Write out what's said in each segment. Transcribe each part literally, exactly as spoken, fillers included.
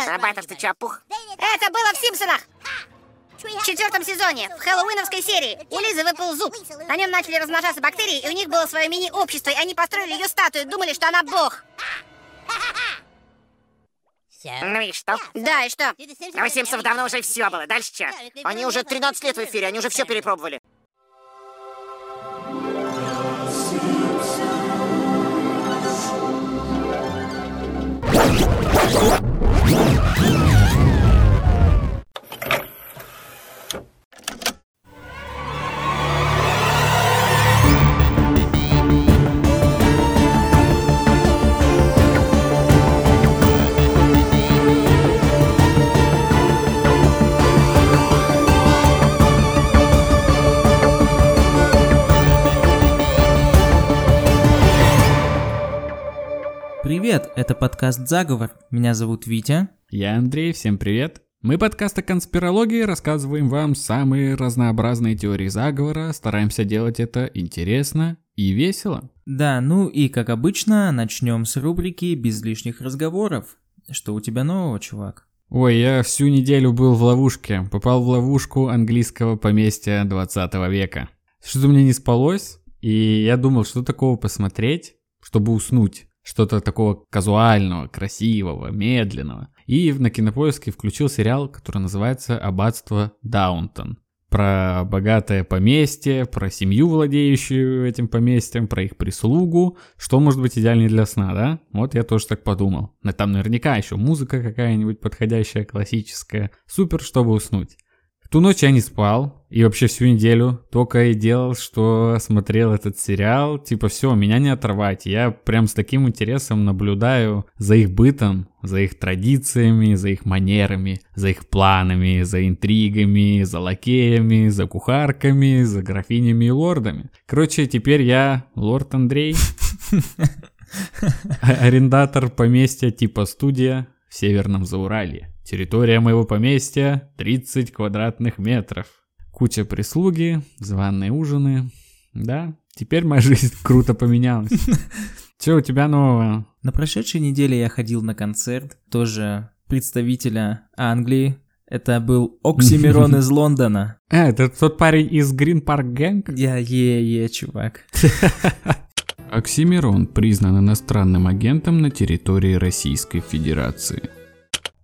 Срабатов-то чапух. Это было в «Симпсонах». В четвертом сезоне, в хэллоуиновской серии, у Лизы выпал зуб. На нем начали размножаться бактерии, и у них было свое мини-общество, и они построили ее статую, думали, что она бог. Ну и что? Да, и что? А у «Симпсонов» давно уже все было, дальше что? Они уже тринадцать лет в эфире, они уже все перепробовали. Привет, это подкаст «Заговор». Меня зовут Витя. Я Андрей, всем привет. Мы подкаст о конспирологии, рассказываем вам самые разнообразные теории заговора, стараемся делать это интересно и весело. Да, ну и как обычно, начнем с рубрики «Без лишних разговоров». Что у тебя нового, чувак? Ой, я всю неделю был в ловушке. Попал в ловушку английского поместья двадцатого века. Что-то мне не спалось, и я думал, что такого посмотреть, чтобы уснуть. Что-то такого казуального, красивого, медленного. И на Кинопоиске включил сериал, который называется «Аббатство Даунтон». Про богатое поместье, про семью, владеющую этим поместьем, про их прислугу. Что может быть идеальнее для сна, да? Вот я тоже так подумал. Но там наверняка еще музыка какая-нибудь подходящая, классическая. Супер, чтобы уснуть. В ту ночь я не спал. И вообще всю неделю только и делал, что смотрел этот сериал. Типа, все, меня не оторвать. Я прям с таким интересом наблюдаю за их бытом, за их традициями, за их манерами, за их планами, за интригами, за лакеями, за кухарками, за графинями и лордами. Короче, теперь я лорд Андрей, арендатор поместья типа студия в Северном Зауралье. Территория моего поместья тридцать квадратных метров. Куча прислуги, званые ужины. Да, теперь моя жизнь круто поменялась. Че у тебя нового? На прошедшей неделе я ходил на концерт тоже представителя Англии. Это был Оксимирон из Лондона. А, это тот парень из Green Park Gang? Я е-е, чувак. Оксимирон признан иностранным агентом на территории Российской Федерации.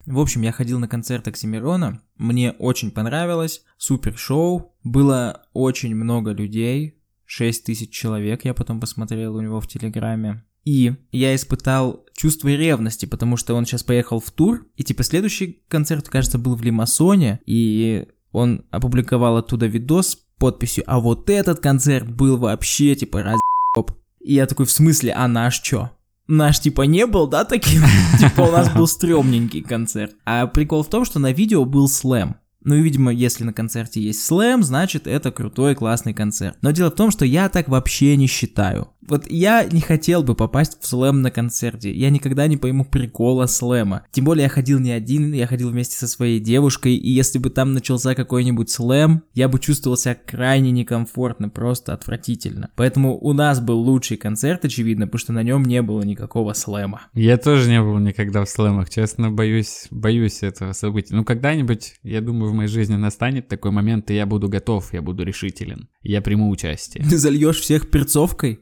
В общем, я ходил на концерт Оксимирона, мне очень понравилось, супер шоу, было очень много людей, шесть тысяч человек, я потом посмотрел у него в Телеграме. И я испытал чувство ревности, потому что он сейчас поехал в тур, и типа следующий концерт, кажется, был в Лимассоле, и он опубликовал оттуда видос с подписью «А вот этот концерт был вообще типа раз***б». И я такой, в смысле, а наш чё? Наш типа не был, да, таким? Типа у нас был стрёмненький концерт. А прикол в том, что на видео был слэм. Ну и, видимо, если на концерте есть слэм, значит, это крутой, классный концерт. Но дело в том, что я так вообще не считаю. Вот я не хотел бы попасть в слэм на концерте. Я никогда не пойму прикола слэма. Тем более я ходил не один, я ходил вместе со своей девушкой. И если бы там начался какой-нибудь слэм, я бы чувствовал себя крайне некомфортно, просто отвратительно. Поэтому у нас был лучший концерт, очевидно, потому что на нем не было никакого слэма. Я тоже не был никогда в слэмах, честно, боюсь, боюсь этого события. Ну, когда-нибудь, я думаю, в моей жизни настанет такой момент, и я буду готов, я буду решителен. Я приму участие. Ты зальешь всех перцовкой?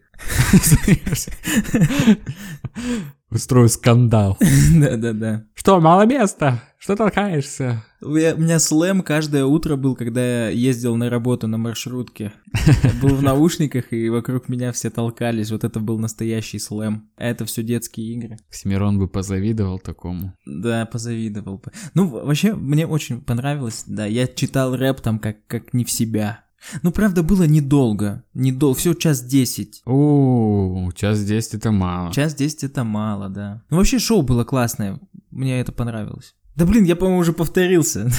Устрою скандал. Да-да-да. Что, мало места? Что толкаешься? У меня слэм каждое утро был, когда я ездил на работу на маршрутке. Был в наушниках, и вокруг меня все толкались. Вот это был настоящий слэм. А это все детские игры. Оксимирон бы позавидовал такому. Да, позавидовал бы. Ну, вообще, мне очень понравилось. Да, я читал рэп там как, как не в себя. Ну, правда, было недолго, недолго, всего час десять. О, час десять это мало. Час десять это мало, да. Ну, вообще шоу было классное, мне это понравилось. Да блин, я, по-моему, уже повторился.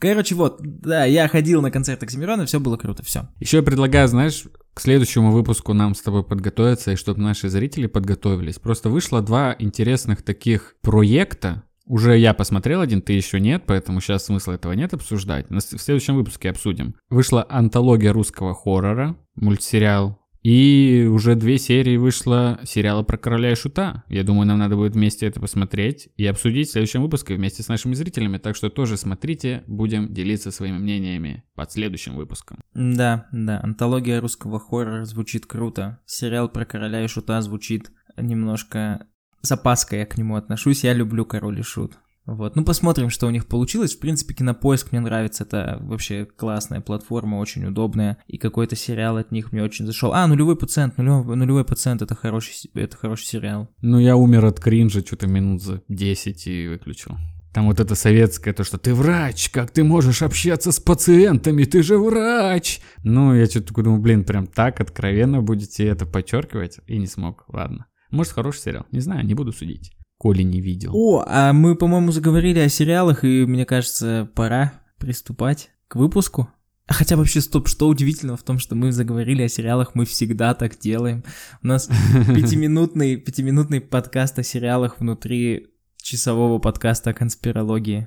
Короче, вот, да, я ходил на концерт Оксимирона, все было круто, все. Еще я предлагаю, знаешь, к следующему выпуску нам с тобой подготовиться, и чтобы наши зрители подготовились. Просто вышло два интересных таких проекта. Уже я посмотрел один, ты еще нет, поэтому сейчас смысла этого нет обсуждать. В следующем выпуске обсудим. Вышла антология русского хоррора, мультсериал, И уже две серии вышло сериала про Короля и Шута. Я думаю, нам надо будет вместе это посмотреть и обсудить в следующем выпуске вместе с нашими зрителями. Так что тоже смотрите, будем делиться своими мнениями под следующим выпуском. Да, да, антология русского хоррора звучит круто. Сериал про Короля и Шута звучит немножко... С опаской я к нему отношусь, я люблю Король и Шут. Вот, ну посмотрим, что у них получилось. В принципе, Кинопоиск мне нравится, это вообще классная платформа, очень удобная. И какой-то сериал от них мне очень зашел. А, «Нулевой пациент», «Нулевой, нулевой пациент» — это хороший, это хороший сериал. Ну я умер от кринжа что-то минут за десять и выключил. Там вот это советское, то, что ты врач, как ты можешь общаться с пациентами, ты же врач. Ну я что-то такой думаю, блин, прям так откровенно будете это подчеркивать? И не смог, ладно. Может, хороший сериал, не знаю, не буду судить. Коли не видел. О, а мы, по-моему, заговорили о сериалах, и, мне кажется, пора приступать к выпуску. Хотя вообще, стоп, что удивительного в том, что мы заговорили о сериалах, мы всегда так делаем. У нас пятиминутный, пятиминутный подкаст о сериалах внутри часового подкаста о конспирологии.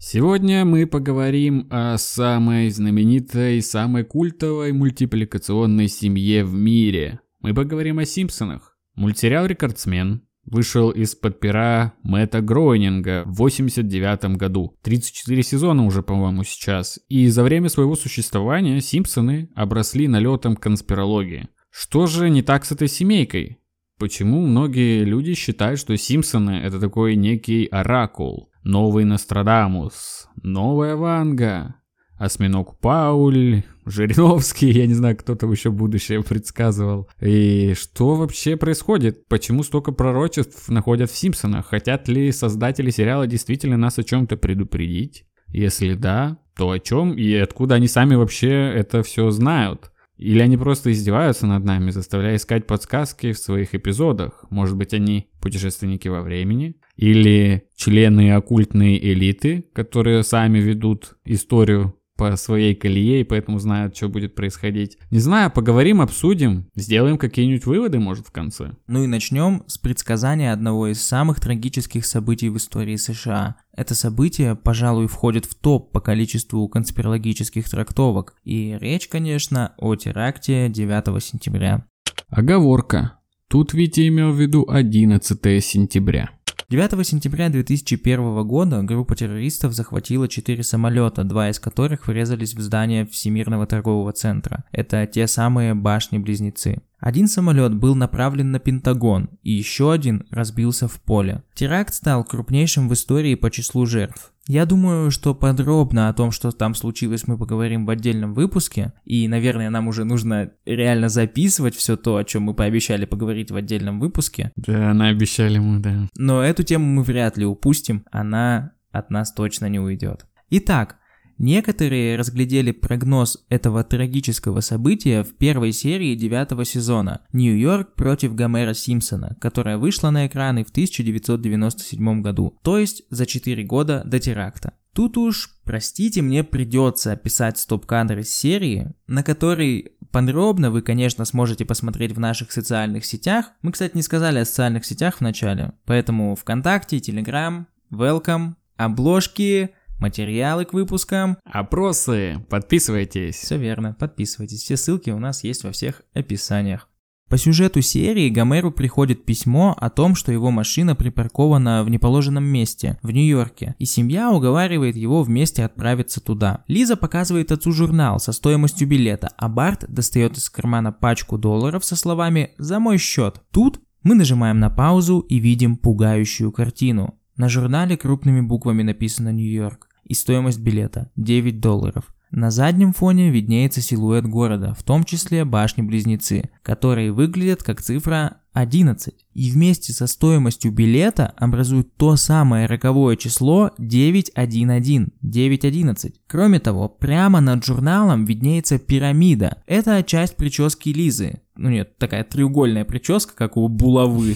Сегодня мы поговорим о самой знаменитой, самой культовой мультипликационной семье в мире. Мы поговорим о «Симпсонах». Мультсериал «Рекордсмен» вышел из-под пера Мэтта Грейнинга в восемьдесят девятом году. тридцать четыре сезона уже, по-моему, сейчас. И за время своего существования «Симпсоны» обросли налетом конспирологии. Что же не так с этой семейкой? Почему многие люди считают, что «Симпсоны» — это такой некий оракул, новый Нострадамус, новая Ванга, осьминог Пауль, Жириновский, я не знаю, кто там еще будущее предсказывал. И что вообще происходит? Почему столько пророчеств находят в «Симпсонах»? Хотят ли создатели сериала действительно нас о чем-то предупредить? Если да, то о чем и откуда они сами вообще это все знают? Или они просто издеваются над нами, заставляя искать подсказки в своих эпизодах? Может быть, они путешественники во времени? Или члены оккультной элиты, которые сами ведут историю по своей колее, и поэтому знают, что будет происходить. Не знаю, поговорим, обсудим, сделаем какие-нибудь выводы, может, в конце. Ну и начнем с предсказания одного из самых трагических событий в истории США. Это событие, пожалуй, входит в топ по количеству конспирологических трактовок. И речь, конечно, о теракте девятого сентября. Оговорка. Тут Витя имел в виду одиннадцатого сентября. девятого сентября две тысячи первого года группа террористов захватила четыре самолета, два из которых врезались в здание Всемирного торгового центра. Это те самые башни-близнецы. Один самолет был направлен на Пентагон, и еще один разбился в поле. Теракт стал крупнейшим в истории по числу жертв. Я думаю, что подробно о том, что там случилось, мы поговорим в отдельном выпуске. И, наверное, нам уже нужно реально записывать все то, о чем мы пообещали поговорить в отдельном выпуске. Да, наобещали мы, да. Но эту тему мы вряд ли упустим, она от нас точно не уйдет. Итак, некоторые разглядели прогноз этого трагического события в первой серии девятого сезона «Нью-Йорк против Гомера Симпсона», которая вышла на экраны в тысяча девятьсот девяносто седьмом году, то есть за четыре года до теракта. Тут уж, простите, мне придется описать стоп-кадр из серии, на который подробно вы, конечно, сможете посмотреть в наших социальных сетях. Мы, кстати, не сказали о социальных сетях в начале, поэтому ВКонтакте, Телеграм, Welcome, обложки... материалы к выпускам, опросы, подписывайтесь. Все верно, подписывайтесь, все ссылки у нас есть во всех описаниях. По сюжету серии Гомеру приходит письмо о том, что его машина припаркована в неположенном месте, в Нью-Йорке, и семья уговаривает его вместе отправиться туда. Лиза показывает отцу журнал со стоимостью билета, а Барт достает из кармана пачку долларов со словами «За мой счет». Тут мы нажимаем на паузу и видим пугающую картину. На журнале крупными буквами написано «Нью-Йорк» и стоимость билета – девять долларов. На заднем фоне виднеется силуэт города, в том числе башни-близнецы, которые выглядят как цифра одиннадцать. И вместе со стоимостью билета образуют то самое роковое число девятьсот одиннадцать, девятьсот одиннадцать. Кроме того, прямо над журналом виднеется пирамида. Это часть прически Лизы. Ну нет, такая треугольная прическа, как у булавы.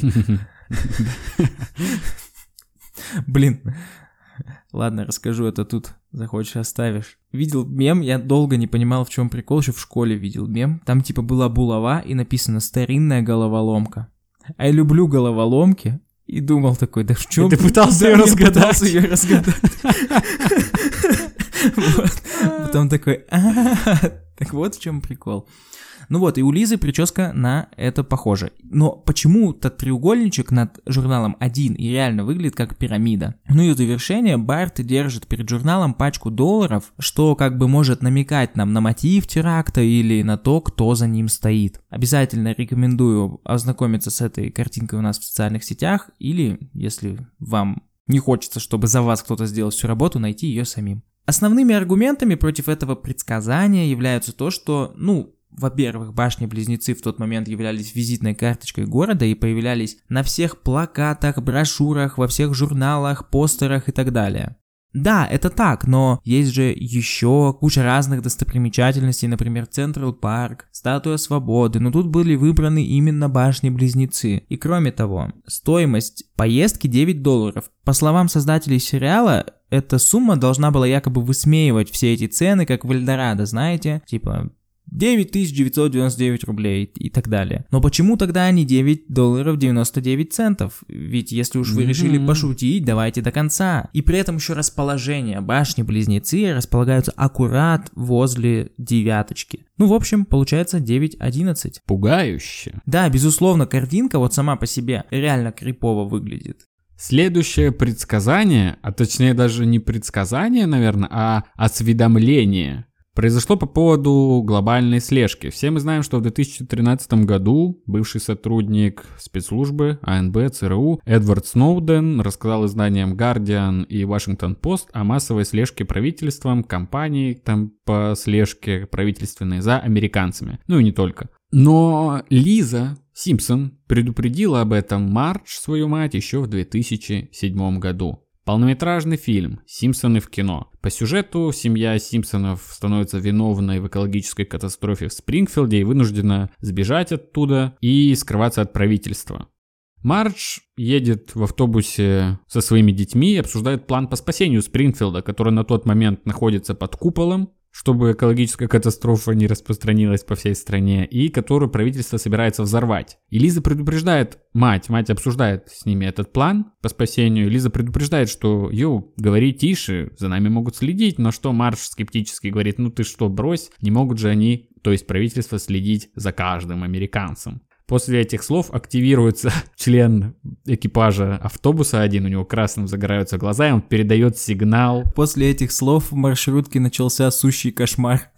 Блин, ладно, расскажу это тут, захочешь оставишь. Видел мем, я долго не понимал, в чем прикол, еще в школе видел мем. Там типа была булава и написано «старинная головоломка». А я люблю головоломки и думал такой, да в чем... И ты пытался ее разгадать? Пытался ее разгадать. Потом такой, так вот в чем прикол. Ну вот, и у Лизы прическа на это похожа. Но почему-то треугольничек над журналом один и реально выглядит как пирамида. Ну и в завершение Барт держит перед журналом пачку долларов, что как бы может намекать нам на мотив теракта или на то, кто за ним стоит. Обязательно рекомендую ознакомиться с этой картинкой у нас в социальных сетях, или, если вам не хочется, чтобы за вас кто-то сделал всю работу, найти ее самим. Основными аргументами против этого предсказания являются то, что, ну, во-первых, башни-близнецы в тот момент являлись визитной карточкой города и появлялись на всех плакатах, брошюрах, во всех журналах, постерах и так далее. Да, это так, но есть же еще куча разных достопримечательностей, например, Централ Парк, Статуя Свободы, но тут были выбраны именно башни-близнецы. И кроме того, стоимость поездки девять долларов. По словам создателей сериала, эта сумма должна была якобы высмеивать все эти цены, как в Эльдорадо, знаете, типа девять тысяч девятьсот девяносто девять рублей и так далее. Но почему тогда они девять долларов девяносто девять центов? Ведь если уж вы mm-hmm. решили пошутить, давайте до конца. И при этом еще расположение. Башни-близнецы располагаются аккурат возле девяточки. Ну, в общем, получается девять одиннадцать. Пугающе. Да, безусловно, картинка вот сама по себе реально крипово выглядит. Следующее предсказание, а точнее даже не предсказание, наверное, а осведомление, произошло по поводу глобальной слежки. Все мы знаем, что в две тысячи тринадцатом году бывший сотрудник спецслужбы а эн бэ, цэ эр у Эдвард Сноуден рассказал изданиям Guardian и Washington Post о массовой слежке правительством, компаний там по слежке правительственной за американцами. Ну и не только. Но Лиза Симпсон предупредила об этом Мардж, свою мать, еще в две тысячи седьмом году. Полнометражный фильм «Симпсоны в кино». По сюжету семья Симпсонов становится виновной в экологической катастрофе в Спрингфилде и вынуждена сбежать оттуда и скрываться от правительства. Мардж едет в автобусе со своими детьми и обсуждает план по спасению Спрингфилда, который на тот момент находится под куполом, чтобы экологическая катастрофа не распространилась по всей стране, и которую правительство собирается взорвать. И Лиза предупреждает мать, мать обсуждает с ними этот план по спасению, и Лиза предупреждает, что «Йоу, говори тише, за нами могут следить», на что Мардж скептически говорит «Ну ты что, брось, не могут же они, то есть правительство, следить за каждым американцем». После этих слов активируется член экипажа автобуса один, у него красным загораются глаза, и он передает сигнал. После этих слов в маршрутке начался сущий кошмар.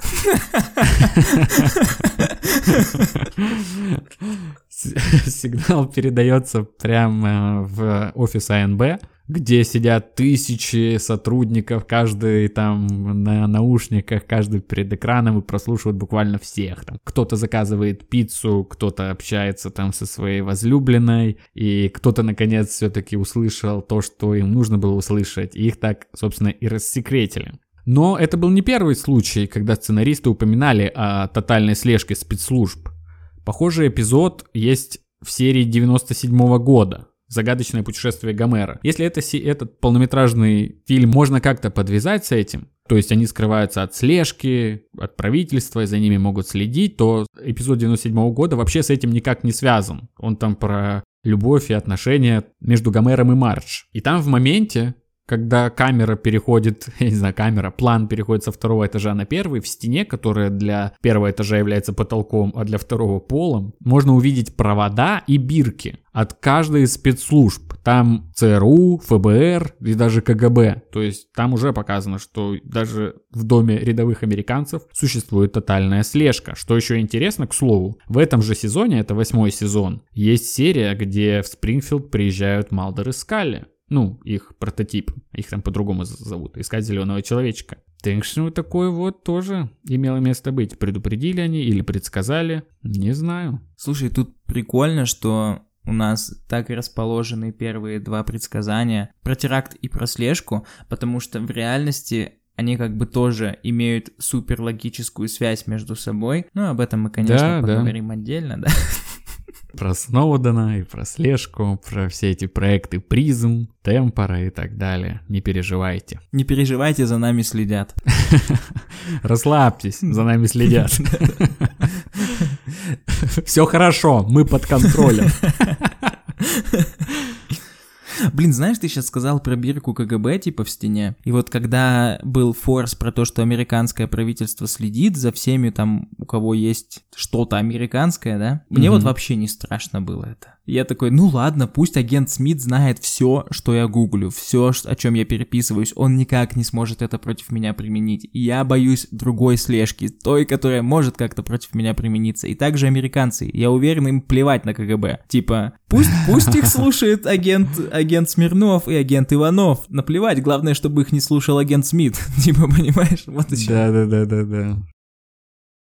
Сигнал передается прямо в офис а эн бэ, где сидят тысячи сотрудников, каждый там на наушниках, каждый перед экраном, и прослушивают буквально всех. Там кто-то заказывает пиццу, кто-то общается там со своей возлюбленной, и кто-то, наконец, все-таки услышал то, что им нужно было услышать, и их так, собственно, и рассекретили. Но это был не первый случай, когда сценаристы упоминали о тотальной слежке спецслужб. Похожий эпизод есть в серии девяносто седьмого года. «Загадочное путешествие Гомера». Если это, этот полнометражный фильм можно как-то подвязать с этим, то есть они скрываются от слежки, от правительства, и за ними могут следить, то эпизод девяносто седьмого года вообще с этим никак не связан. Он там про любовь и отношения между Гомером и Мардж. И там в моменте, когда камера переходит, я не знаю, камера, план переходит со второго этажа на первый, в стене, которая для первого этажа является потолком, а для второго полом, можно увидеть провода и бирки от каждой из спецслужб. Там цэ эр у, эф бэ эр и даже ка гэ бэ. То есть там уже показано, что даже в доме рядовых американцев существует тотальная слежка. Что еще интересно, к слову, в этом же сезоне, это восьмой сезон, есть серия, где в Спрингфилд приезжают Малдер и Скалли. Ну, их прототип, их там по-другому зовут, искать зеленого человечка. Так что такое вот тоже имело место быть. Предупредили они или предсказали, не знаю. Слушай, тут прикольно, что у нас так и расположены первые два предсказания про теракт и про слежку, потому что в реальности они как бы тоже имеют суперлогическую связь между собой. Ну, об этом мы, конечно, да, поговорим да. отдельно, да. Про Сноудена и про слежку, про все эти проекты «Призм», «Темпора» и так далее. Не переживайте. Не переживайте, за нами следят. Расслабьтесь, за нами следят. Все хорошо, мы под контролем. Блин, знаешь, ты сейчас сказал про бирку ка гэ бэ, типа, в стене. И вот когда был форс про то, что американское правительство следит за всеми там, у кого есть что-то американское, да? Мне mm-hmm. вот вообще не страшно было это. Я такой, ну ладно, пусть агент Смит знает все, что я гуглю, все, о чем я переписываюсь, он никак не сможет это против меня применить. И я боюсь другой слежки, той, которая может как-то против меня примениться. И также американцы, я уверен, им плевать на ка гэ бэ. Типа, пусть, пусть их слушает агент, агент Смирнов и агент Иванов. Наплевать, главное, чтобы их не слушал агент Смит. Типа, понимаешь? Вот и чё. Да-да-да-да-да.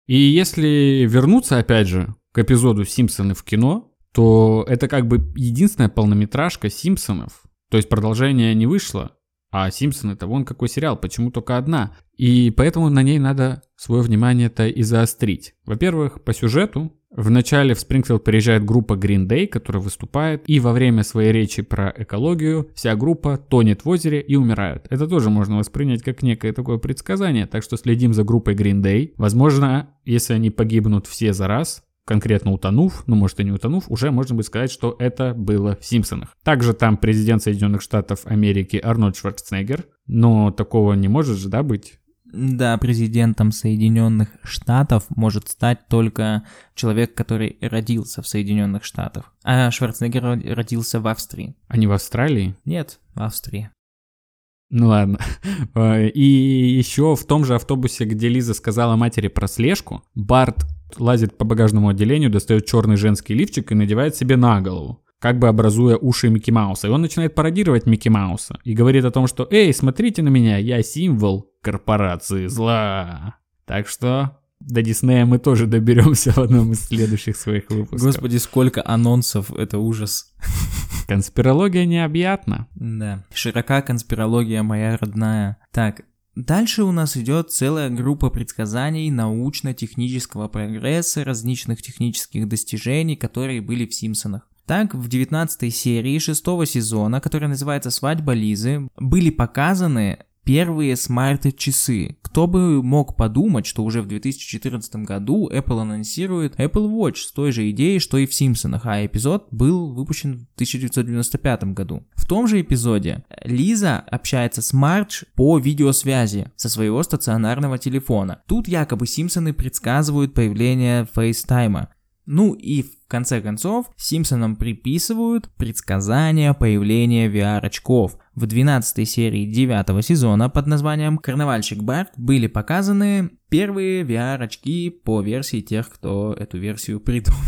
И если вернуться, опять же, к эпизоду «Симпсоны в кино», то это как бы единственная полнометражка «Симпсонов». То есть продолжение не вышло, а «Симпсоны»-то вон какой сериал, почему только одна. И поэтому на ней надо свое внимание-то и заострить. Во-первых, по сюжету. Вначале в Спрингфилд приезжает группа Green Day, которая выступает, и во время своей речи про экологию вся группа тонет в озере и умирает. Это тоже можно воспринять как некое такое предсказание, так что следим за группой Green Day. Возможно, если они погибнут все за раз, конкретно утонув, ну может и не утонув, уже можно будет сказать, что это было в «Симпсонах». Также там президент Соединенных Штатов Америки Арнольд Шварценеггер, но такого не может же, да, быть? Да, президентом Соединенных Штатов может стать только человек, который родился в Соединенных Штатах. А Шварценеггер родился в Австрии. А не в Австралии? Нет, в Австрии. Ну ладно. И еще в том же автобусе, где Лиза сказала матери про слежку, Барт лазит по багажному отделению, достает черный женский лифчик и надевает себе на голову, как бы образуя уши Микки Мауса. И он начинает пародировать Микки Мауса и говорит о том, что «Эй, смотрите на меня, я символ корпорации зла». Так что до Диснея мы тоже доберемся в одном из следующих своих выпусков. Господи, сколько анонсов, это ужас. Конспирология необъятна. Да, широка конспирология моя родная. Так, дальше у нас идет целая группа предсказаний научно-технического прогресса, различных технических достижений, которые были в «Симпсонах». Так, в девятнадцатой серии шестого сезона, которая называется «Свадьба Лизы», были показаны первые смарт-часы. Кто бы мог подумать, что уже в две тысячи четырнадцатом году Apple анонсирует Apple Watch с той же идеей, что и в «Симпсонах», а эпизод был выпущен в тысяча девятьсот девяносто пятом году. В том же эпизоде Лиза общается с Мардж по видеосвязи со своего стационарного телефона. Тут якобы «Симпсоны» предсказывают появление FaceTime. Ну и в конце концов «Симпсонам» приписывают предсказание появления ви ар-очков. В двенадцатой серии девятого сезона под названием «Карнавальщик Барт» были показаны первые ви ар-очки по версии тех, кто эту версию придумал.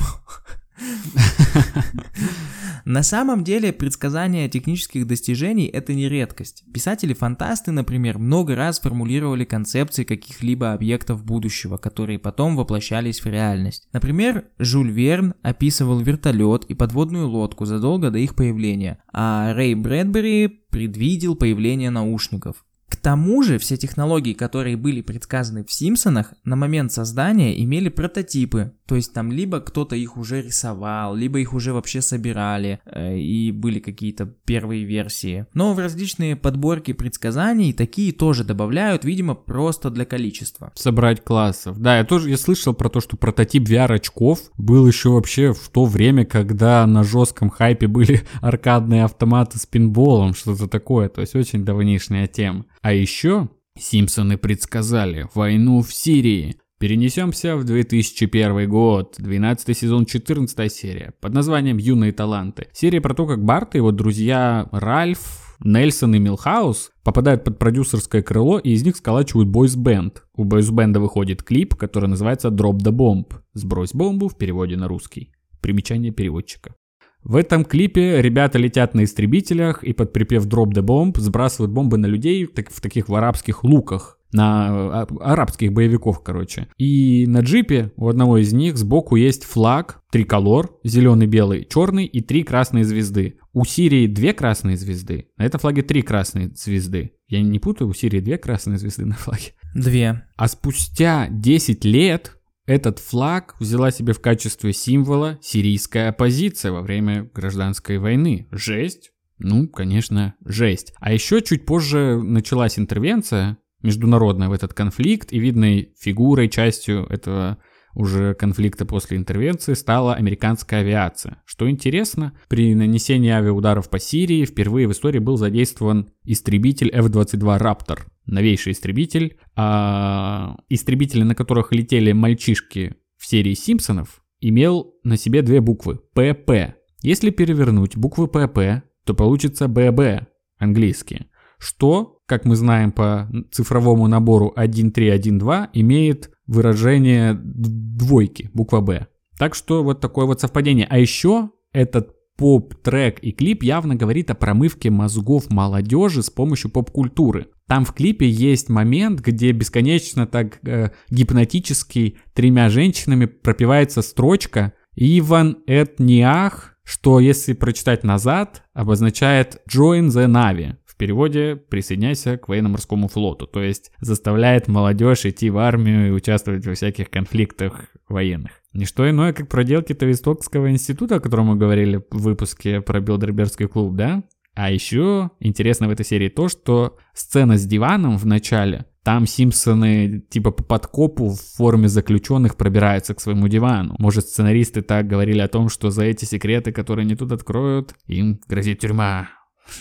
На самом деле предсказания технических достижений – это не редкость. Писатели-фантасты, например, много раз формулировали концепции каких-либо объектов будущего, которые потом воплощались в реальность. Например, Жюль Верн описывал вертолет и подводную лодку задолго до их появления, а Рэй Брэдбери предвидел появление наушников. К тому же, все технологии, которые были предсказаны в «Симпсонах», на момент создания имели прототипы, то есть там либо кто-то их уже рисовал, либо их уже вообще собирали, э, и были какие-то первые версии. Но в различные подборки предсказаний такие тоже добавляют, видимо, просто для количества. Собрать классов. Да, я тоже я слышал про то, что прототип ви ар-очков был еще вообще в то время, когда на жестком хайпе были аркадные автоматы с пинболом, что-то такое, то есть очень давнишняя тема. А еще «Симпсоны» предсказали войну в Сирии. Перенесемся в две тысячи первый год, двенадцатый сезон, четырнадцатая серия, под названием «Юные таланты». Серия про то, как Барт и его друзья Ральф, Нельсон и Милхаус попадают под продюсерское крыло, и из них сколачивают бойз-бенд. У бойз-бенда выходит клип, который называется «Drop the Bomb» — «Сбрось бомбу» в переводе на русский. Примечание переводчика. В этом клипе ребята летят на истребителях и под припев «Drop the Bomb» сбрасывают бомбы на людей в таких в арабских луках, на арабских боевиков, короче. И на джипе у одного из них сбоку есть флаг, триколор, зеленый, белый, черный и три красные звезды. У Сирии две красные звезды, на этом флаге три красные звезды. Я не путаю, у Сирии две красные звезды на флаге? Две. А спустя десять лет... этот флаг взяла себе в качестве символа сирийская оппозиция во время гражданской войны. Жесть? Ну, конечно, жесть. А еще чуть позже началась интервенция международная в этот конфликт, и видной фигурой, частью этого уже конфликта после интервенции стала американская авиация. Что интересно, при нанесении авиаударов по Сирии впервые в истории был задействован истребитель эф двадцать два Raptor, новейший истребитель. А истребители, на которых летели мальчишки в серии «Симпсонов», имел на себе две буквы «ПП». Если перевернуть буквы «ПП», то получится «ББ» английские, что, как мы знаем по цифровому набору один три один два, имеет выражение двойки, буква «Б». Так что вот такое вот совпадение. А еще этот поп-трек и клип явно говорит о промывке мозгов молодежи с помощью поп-культуры. Там в клипе есть момент, где бесконечно так э, гипнотически тремя женщинами пропевается строчка «Иван эт ниах», что, если прочитать назад, обозначает «Join the Navy». В переводе «присоединяйся к военно-морскому флоту», то есть заставляет молодежь идти в армию и участвовать во всяких конфликтах военных. Не что иное, как проделки Тавистокского института, о котором мы говорили в выпуске про Билдербергский клуб, да? А еще интересно в этой серии то, что сцена с диваном в начале, там Симпсоны типа по подкопу в форме заключенных пробираются к своему дивану. Может, сценаристы так говорили о том, что за эти секреты, которые они тут откроют, им грозит тюрьма.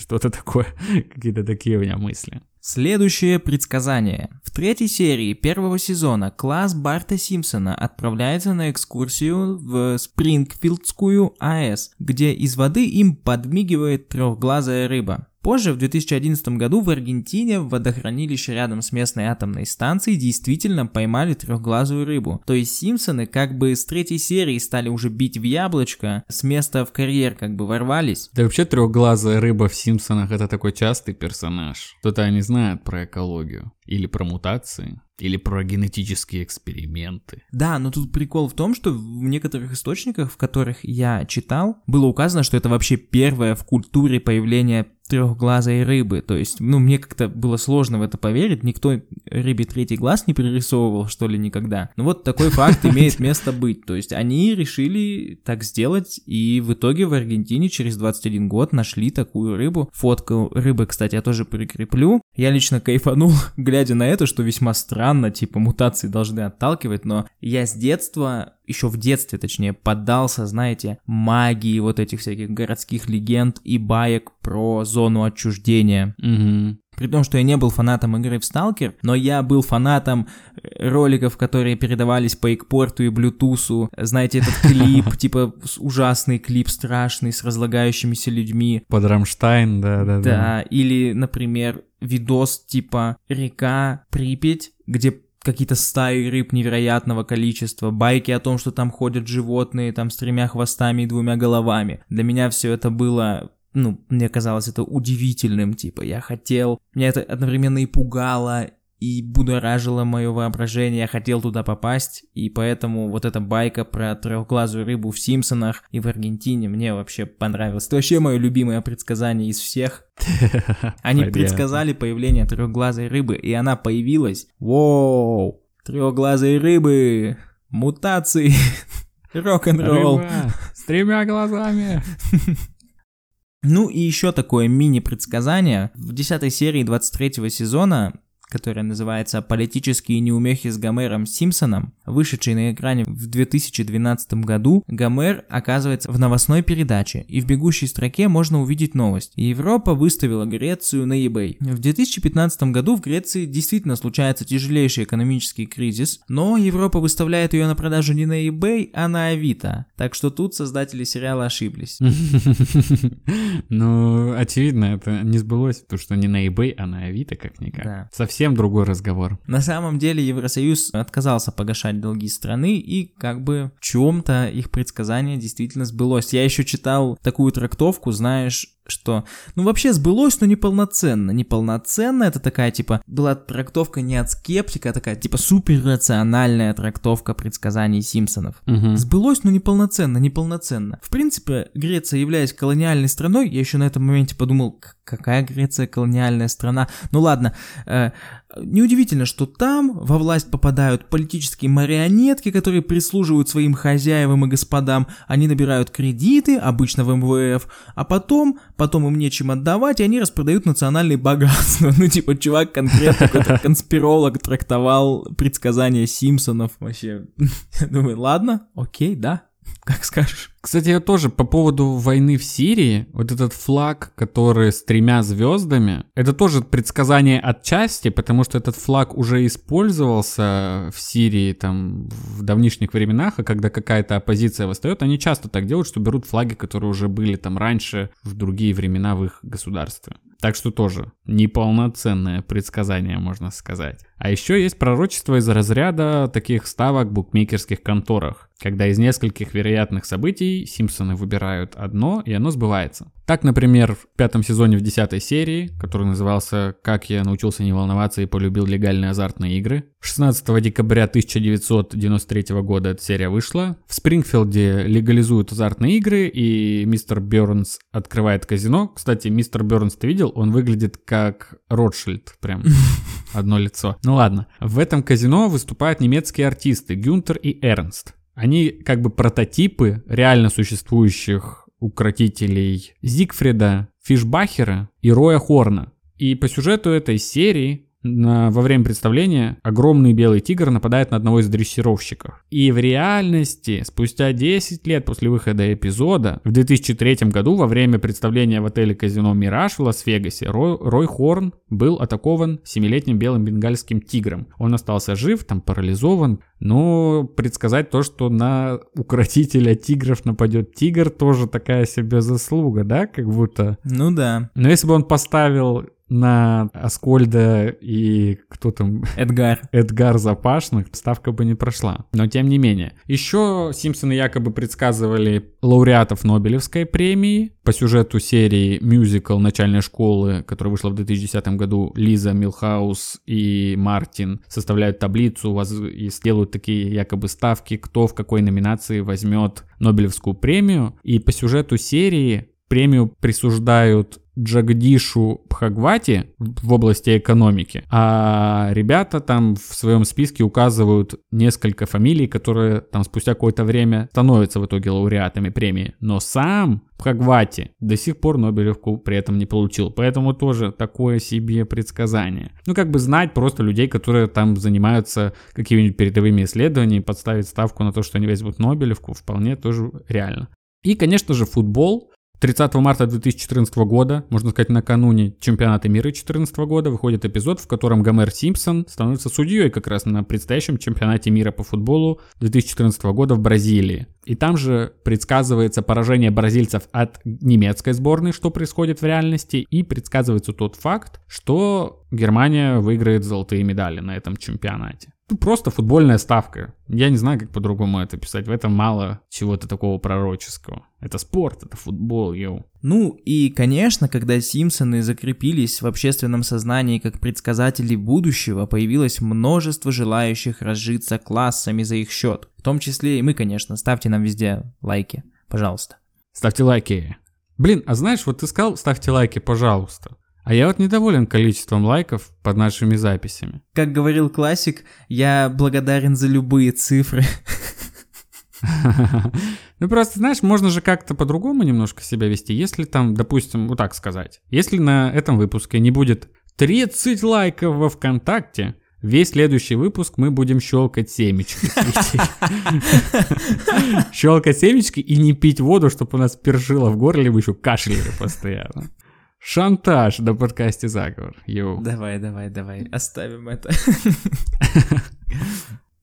Что-то такое, какие-то такие у меня мысли. Следующее предсказание. В третьей серии первого сезона класс Барта Симпсона отправляется на экскурсию в Спрингфилдскую АЭС, где из воды им подмигивает трехглазая рыба. Позже, в две тысячи одиннадцатом году, в Аргентине в водохранилище рядом с местной атомной станцией действительно поймали трехглазую рыбу. То есть Симпсоны как бы с третьей серии стали уже бить в яблочко, с места в карьер как бы ворвались. Да вообще трехглазая рыба в Симпсонах это такой частый персонаж. Кто-то они знают про экологию. Или про мутации, или про генетические эксперименты. Да, но тут прикол в том, что в некоторых источниках, в которых я читал, было указано, что это вообще первое в культуре появление трехглазой рыбы. То есть, ну, мне как-то было сложно в это поверить. Никто рыбе третий глаз не пририсовывал, что ли, никогда. Но вот такой факт имеет место быть. То есть, они решили так сделать, и в итоге в Аргентине через двадцать один год нашли такую рыбу. Фотку рыбы, кстати, я тоже прикреплю. Я лично кайфанул, глядя на это, что весьма странно, типа мутации должны отталкивать, но я с детства, еще в детстве точнее, поддался, знаете, магии вот этих всяких городских легенд и баек про зону отчуждения. Угу. При том, что я не был фанатом игры в Сталкер, но я был фанатом роликов, которые передавались по Экпорту и Блютусу. Знаете, этот клип, типа ужасный клип, страшный, с разлагающимися людьми. Под Рамштайн, да-да-да. Да, или, например, видос типа «Река Припять», где какие-то стаи рыб невероятного количества, байки о том, что там ходят животные, там с тремя хвостами и двумя головами. Для меня все это было... Ну, мне казалось это удивительным, типа, я хотел... Меня это одновременно и пугало, и будоражило мое воображение, я хотел туда попасть, и поэтому вот эта байка про трехглазую рыбу в Симпсонах и в Аргентине мне вообще понравилась. Это вообще мое любимое предсказание из всех. Они предсказали появление трехглазой рыбы, и она появилась. Воу! Трехглазые рыбы! Мутации! Рок-н-ролл! С тремя глазами! Ну и еще такое мини-предсказание. В десятой серии двадцать третьего сезона, которая называется «Политические неумехи с Гомером Симпсоном», вышедшей на экране в две тысячи двенадцатом году, Гомер оказывается в новостной передаче, и в бегущей строке можно увидеть новость. Европа выставила Грецию на eBay. В две тысячи пятнадцатом году в Греции действительно случается тяжелейший экономический кризис, но Европа выставляет ее на продажу не на eBay, а на Авито. Так что тут создатели сериала ошиблись. Ну, очевидно, это не сбылось, потому что не на eBay, а на Авито как-никак. Совсем Совсем другой разговор. На самом деле Евросоюз отказался погашать долги страны, и как бы в чем-то их предсказание действительно сбылось. Я еще читал такую трактовку, знаешь, что, ну, вообще сбылось, но неполноценно. Неполноценно — это такая, типа, была трактовка не от скептика, а такая, типа, суперрациональная трактовка предсказаний Симпсонов. Угу. Сбылось, но неполноценно, неполноценно. В принципе, Греция, являясь колониальной страной, я еще на этом моменте подумал, какая Греция колониальная страна? Ну, ладно, э, Неудивительно, что там во власть попадают политические марионетки, которые прислуживают своим хозяевам и господам, они набирают кредиты, обычно в эм вэ эф, а потом, потом им нечем отдавать, и они распродают национальные богатства. Ну, типа, чувак конкретно, какой-то конспиролог трактовал предсказания Симпсонов вообще. Я думаю, ладно, окей, да, как скажешь. Кстати, я тоже по поводу войны в Сирии, вот этот флаг, который с тремя звездами, это тоже предсказание отчасти, потому что этот флаг уже использовался в Сирии там в давнишних временах, а когда какая-то оппозиция восстает, они часто так делают, что берут флаги, которые уже были там раньше в другие времена в их государстве. Так что тоже неполноценное предсказание, можно сказать. А еще есть пророчество из разряда таких ставок в букмекерских конторах, когда из нескольких вероятных событий Симпсоны выбирают одно, и оно сбывается. Так, например, в пятом сезоне в десятой серии, который назывался «Как я научился не волноваться и полюбил легальные азартные игры», шестнадцатого декабря тысяча девятьсот девяносто третьего года эта серия вышла. В Спрингфилде легализуют азартные игры, и мистер Бернс открывает казино. Кстати, мистер Бернс, ты видел? Он выглядит как Ротшильд, прям одно лицо. Ну ладно. В этом казино выступают немецкие артисты Гюнтер и Эрнст. Они как бы прототипы реально существующих укротителей Зигфрида, Фишбахера и Роя Хорна. И по сюжету этой серии на, во время представления огромный белый тигр нападает на одного из дрессировщиков. И в реальности, спустя десять лет после выхода эпизода, в две тысячи третьем году во время представления в отеле-казино «Мираж» в Лас-Вегасе Рой, Рой Хорн был атакован семилетним белым бенгальским тигром. Он остался жив, там парализован. Но предсказать то, что на укротителя тигров нападет тигр, тоже такая себе заслуга, да, как будто? Ну да. Но если бы он поставил на Аскольда и кто там? Эдгар. Эдгар Запашных, ставка бы не прошла. Но тем не менее. Еще Симпсоны якобы предсказывали лауреатов Нобелевской премии. По сюжету серии мюзикл начальной школы, которая вышла в две тысячи десятом году, Лиза Милхаус и Мартин составляют таблицу и сделают такие якобы ставки, кто в какой номинации возьмет Нобелевскую премию. И по сюжету серии премию присуждают Джагдишу Пхагвати в области экономики, а ребята там в своем списке указывают несколько фамилий, которые там спустя какое-то время становятся в итоге лауреатами премии. Но сам Пхагвати до сих пор Нобелевку при этом не получил, поэтому тоже такое себе предсказание. Ну как бы знать просто людей, которые там занимаются какими-нибудь передовыми исследованиями, подставить ставку на то, что они возьмут Нобелевку, вполне тоже реально. И конечно же футбол. тридцатого марта две тысячи четырнадцатого года, можно сказать, накануне чемпионата мира две тысячи четырнадцатого года, выходит эпизод, в котором Гомер Симпсон становится судьей как раз на предстоящем чемпионате мира по футболу две тысячи четырнадцатого года в Бразилии. И там же предсказывается поражение бразильцев от немецкой сборной, что происходит в реальности, и предсказывается тот факт, что Германия выиграет золотые медали на этом чемпионате. Ну, просто футбольная ставка. Я не знаю, как по-другому это писать. В этом мало чего-то такого пророческого. Это спорт, это футбол, йоу. Ну и, конечно, когда Симпсоны закрепились в общественном сознании как предсказатели будущего, появилось множество желающих разжиться классами за их счет. В том числе и мы, конечно. Ставьте нам везде лайки, пожалуйста. Ставьте лайки. Блин, а знаешь, вот ты сказал, ставьте лайки, пожалуйста. А я вот недоволен количеством лайков под нашими записями. Как говорил классик, я благодарен за любые цифры. Ну просто, знаешь, можно же как-то по-другому немножко себя вести. Если там, допустим, вот так сказать. Если на этом выпуске не будет тридцать лайков во ВКонтакте, весь следующий выпуск мы будем щелкать семечки. Щелкать семечки и не пить воду, чтобы у нас першило в горле, мы еще кашляли постоянно. Шантаж до подкасте «Заговор». Йоу. Давай, давай, давай, оставим это.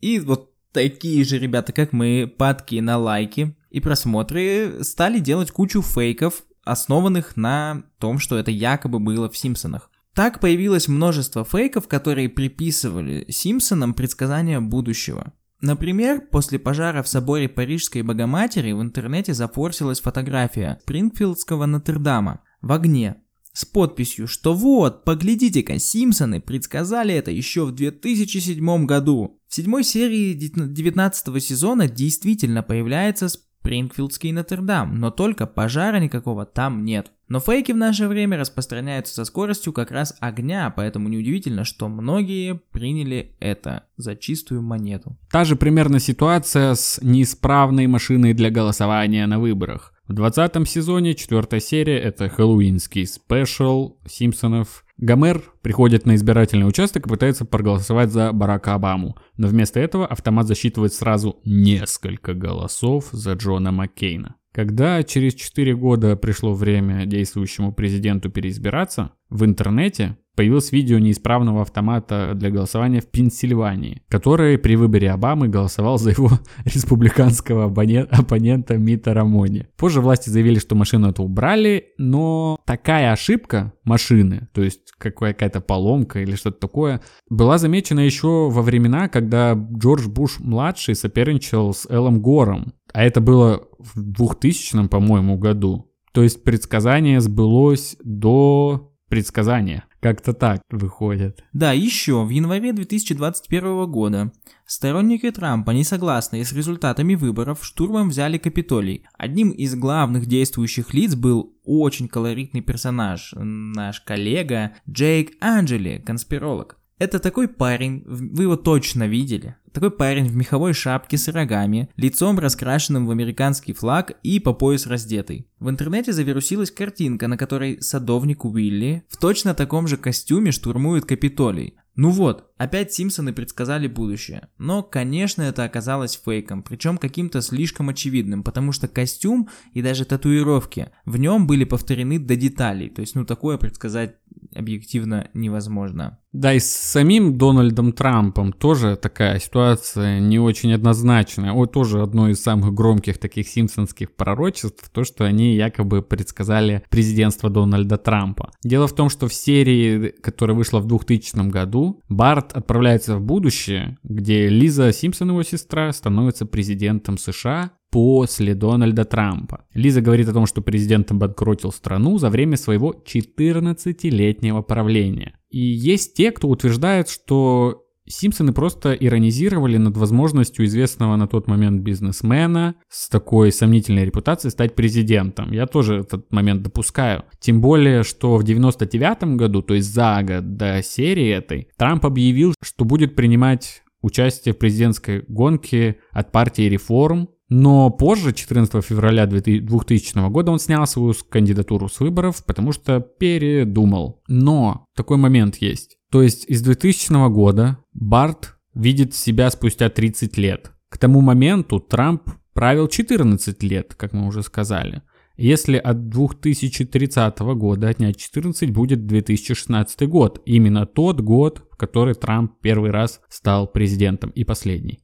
И вот такие же ребята, как мы, падки на лайки и просмотры, стали делать кучу фейков, основанных на том, что это якобы было в «Симпсонах». Так появилось множество фейков, которые приписывали «Симпсонам» предсказания будущего. Например, после пожара в соборе Парижской Богоматери в интернете запорсилась фотография Спрингфилдского Нотр-Дама в огне с подписью, что вот, поглядите-ка, Симпсоны предсказали это еще в две тысячи седьмом году. В седьмой серии девятнадцатого сезона действительно появляется Спрингфилдский Нотр-Дам, но только пожара никакого там нет. Но фейки в наше время распространяются со скоростью как раз огня, поэтому неудивительно, что многие приняли это за чистую монету. Та же примерно ситуация с неисправной машиной для голосования на выборах. В двадцатом сезоне четвертая серия, это хэллоуинский спешл Симпсонов, Гомер приходит на избирательный участок и пытается проголосовать за Барака Обаму, но вместо этого автомат засчитывает сразу несколько голосов за Джона Маккейна. Когда через четыре года пришло время действующему президенту переизбираться, в интернете появилось видео неисправного автомата для голосования в Пенсильвании, который при выборе Обамы голосовал за его республиканского оппонента Митта Ромни. Позже власти заявили, что машину эту убрали, но такая ошибка машины, то есть какая-то поломка или что-то такое, была замечена еще во времена, когда Джордж Буш-младший соперничал с Элом Гором, а это было в двухтысячном, по-моему, году. То есть предсказание сбылось до предсказания. Как-то так выходит. Да, еще в январе две тысячи двадцать первого года сторонники Трампа, не согласные с результатами выборов, штурмом взяли Капитолий. Одним из главных действующих лиц был очень колоритный персонаж, наш коллега Джейк Анджели, конспиролог. Это такой парень, вы его точно видели, такой парень в меховой шапке с рогами, лицом раскрашенным в американский флаг и по пояс раздетый. В интернете завирусилась картинка, на которой садовник Уилли в точно таком же костюме штурмует Капитолий. Ну вот, опять Симпсоны предсказали будущее. Но, конечно, это оказалось фейком, причем каким-то слишком очевидным, потому что костюм и даже татуировки в нем были повторены до деталей, то есть, ну, такое предсказать объективно невозможно. Да, и с самим Дональдом Трампом тоже такая ситуация не очень однозначная. О, тоже одно из самых громких таких симпсонских пророчеств, то, что они якобы предсказали президентство Дональда Трампа. Дело в том, что в серии, которая вышла в двухтысячном году, Барт отправляется в будущее, где Лиза Симпсон, его сестра, становится президентом США после Дональда Трампа. Лиза говорит о том, что президент обанкротил страну за время своего четырнадцатилетнего правления. И есть те, кто утверждает, что Симпсоны просто иронизировали над возможностью известного на тот момент бизнесмена с такой сомнительной репутацией стать президентом. Я тоже этот момент допускаю. Тем более, что в девяносто девятом году, то есть за год до серии этой, Трамп объявил, что будет принимать участие в президентской гонке от партии «Реформ». Но позже, четырнадцатого февраля двухтысячного года, он снял свою кандидатуру с выборов, потому что передумал. Но такой момент есть. То есть из двухтысячного года Барт видит себя спустя тридцать лет. К тому моменту Трамп правил четырнадцать лет, как мы уже сказали. Если от две тысячи тридцатого года отнять четырнадцать, будет две тысячи шестнадцатый год. Именно тот год, в который Трамп первый раз стал президентом и последний.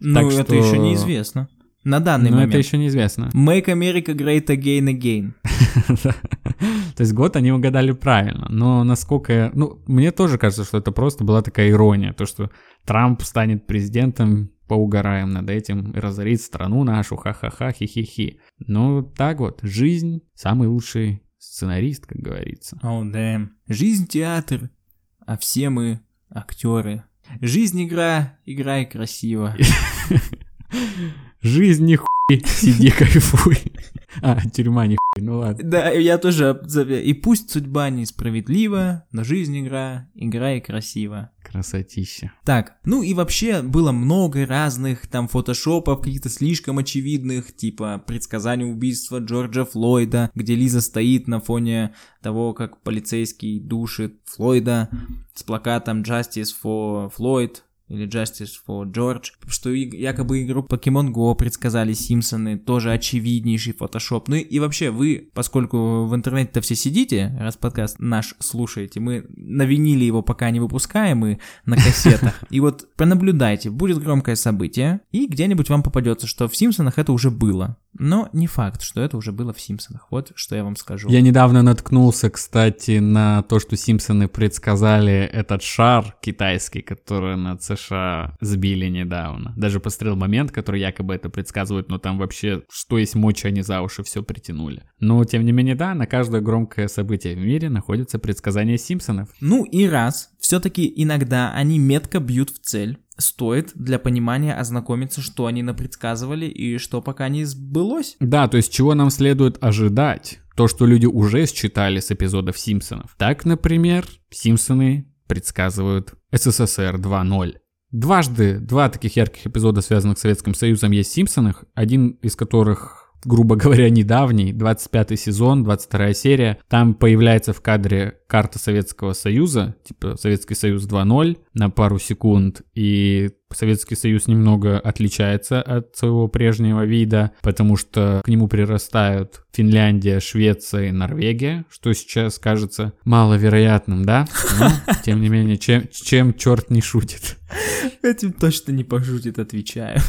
Ну, это еще неизвестно. На данный момент. Ну, это еще неизвестно. Make America Great Again Again. То есть год они угадали правильно. Но насколько... Ну, мне тоже кажется, что это просто была такая ирония. То, что Трамп станет президентом, поугараем над этим, и разорит страну нашу, ха-ха-ха, хи-хи-хи. Ну, так вот, жизнь самый лучший сценарист, как говорится. О, oh, да. Жизнь театр, а все мы актеры. Жизнь игра, играй красиво. Жизнь не хуй, сиди кайфуй. А, тюрьма не хуй, ну ладно. Да, я тоже. И пусть судьба несправедлива, но жизнь игра, играй красиво. Красотища. Так, ну и вообще было много разных там фотошопов, каких-то слишком очевидных, типа предсказание убийства Джорджа Флойда, где Лиза стоит на фоне того, как полицейский душит Флойда с плакатом «Justice for Floyd» или «Justice for George», что якобы игру Pokemon Go предсказали Симпсоны, тоже очевиднейший фотошоп. Ну и, и вообще вы, поскольку в интернете-то все сидите, раз подкаст наш слушаете, мы навинили его пока не выпускаем и на кассетах. И вот пронаблюдайте, будет громкое событие, и где-нибудь вам попадется, что в Симпсонах это уже было. Но не факт, что это уже было в Симпсонах. Вот что я вам скажу. Я недавно наткнулся, кстати, на то, что Симпсоны предсказали этот шар китайский, который на ЦРУ США сбили недавно. Даже посмотрел момент, который якобы это предсказывает, но там вообще, что есть мочи, они за уши все притянули. Но, тем не менее, да, на каждое громкое событие в мире находится предсказание Симпсонов. Ну и раз, все-таки иногда они метко бьют в цель, стоит для понимания ознакомиться, что они напредсказывали и что пока не сбылось. Да, то есть чего нам следует ожидать. То, что люди уже считали с эпизодов «Симпсонов». Так, например, «Симпсоны» предсказывают «СССР два ноль». Дважды два таких ярких эпизода, связанных с Советским Союзом, есть в «Симпсонах», один из которых, грубо говоря, недавний, двадцать пятый сезон, двадцать вторая серия. Там появляется в кадре карта Советского Союза, типа Советский Союз два ноль на пару секунд, и Советский Союз немного отличается от своего прежнего вида, потому что к нему прирастают Финляндия, Швеция и Норвегия, что сейчас кажется маловероятным, да? Но, тем не менее, чем, чем черт не шутит. Этим точно не пошутит, отвечаю.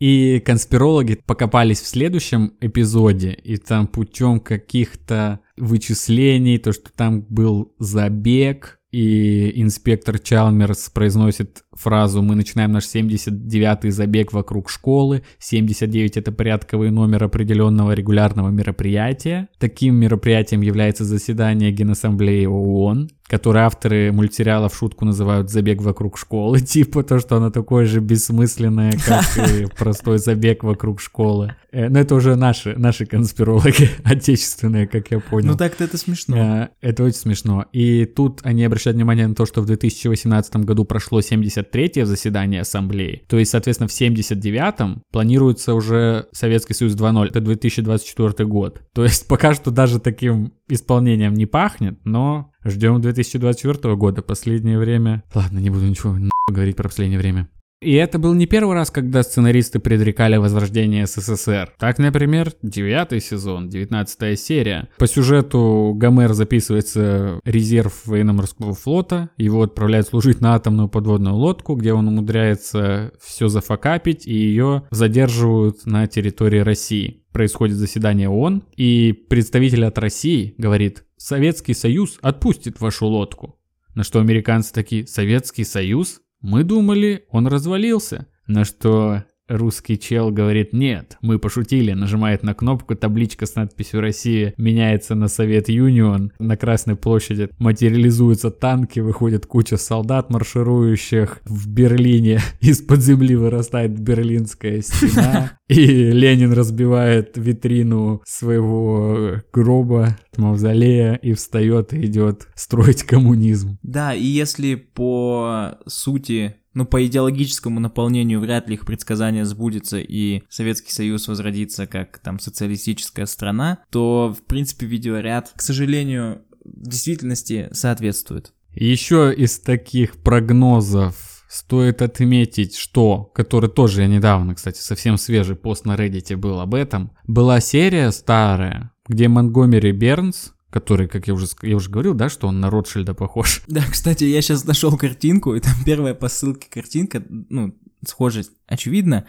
И конспирологи покопались в следующем эпизоде, и там путем каких-то вычислений, то, что там был забег, и инспектор Чалмерс произносит фразу «Мы начинаем наш семьдесят девятый забег вокруг школы». семьдесят девять — это порядковый номер определенного регулярного мероприятия. Таким мероприятием является заседание Генассамблеи ООН, которое авторы мультсериала в шутку называют «забег вокруг школы». Типа то, что оно такое же бессмысленное, как и простой забег вокруг школы. Но это уже наши, наши конспирологи, отечественные, как я понял. Ну так-то это смешно. Это очень смешно. И тут они обращаются внимание на то, что в две тысячи восемнадцатом году прошло семьдесят третье заседание Ассамблеи, то есть, соответственно, в семьдесят девятом планируется уже Советский Союз два ноль, это две тысячи двадцать четвёртый год, то есть пока что даже таким исполнением не пахнет, но ждем две тысячи двадцать четвёртого года, последнее время... Ладно, не буду ничего на... говорить про последнее время. И это был не первый раз, когда сценаристы предрекали возрождение СССР. Так, например, девятый сезон, девятнадцатая серия. По сюжету Гомер записывается в резерв военно-морского флота, его отправляют служить на атомную подводную лодку, где он умудряется все зафакапить, и ее задерживают на территории России. Происходит заседание ООН, и представитель от России говорит: «Советский Союз отпустит вашу лодку». На что американцы такие: «Советский Союз? Мы думали, он развалился». На что русский чел говорит: «Нет, мы пошутили», нажимает на кнопку, табличка с надписью «Россия» меняется на «Совет Юнион», на Красной площади материализуются танки, выходит куча солдат марширующих, в Берлине из-под земли вырастает Берлинская стена, и Ленин разбивает витрину своего гроба, мавзолея, и встает и идет строить коммунизм. Да, и если по сути, ну, по идеологическому наполнению вряд ли их предсказание сбудется и Советский Союз возродится как там социалистическая страна, то, в принципе, видеоряд, к сожалению, в действительности соответствует. Еще из таких прогнозов стоит отметить, что, который тоже я недавно, кстати, совсем свежий пост на Reddit был об этом, была серия старая, где Монтгомери Бернс, который, как я уже, я уже говорил, да, что он на Ротшильда похож. Да, кстати, я сейчас нашел картинку, и там первая по ссылке картинка, ну, схожесть очевидна,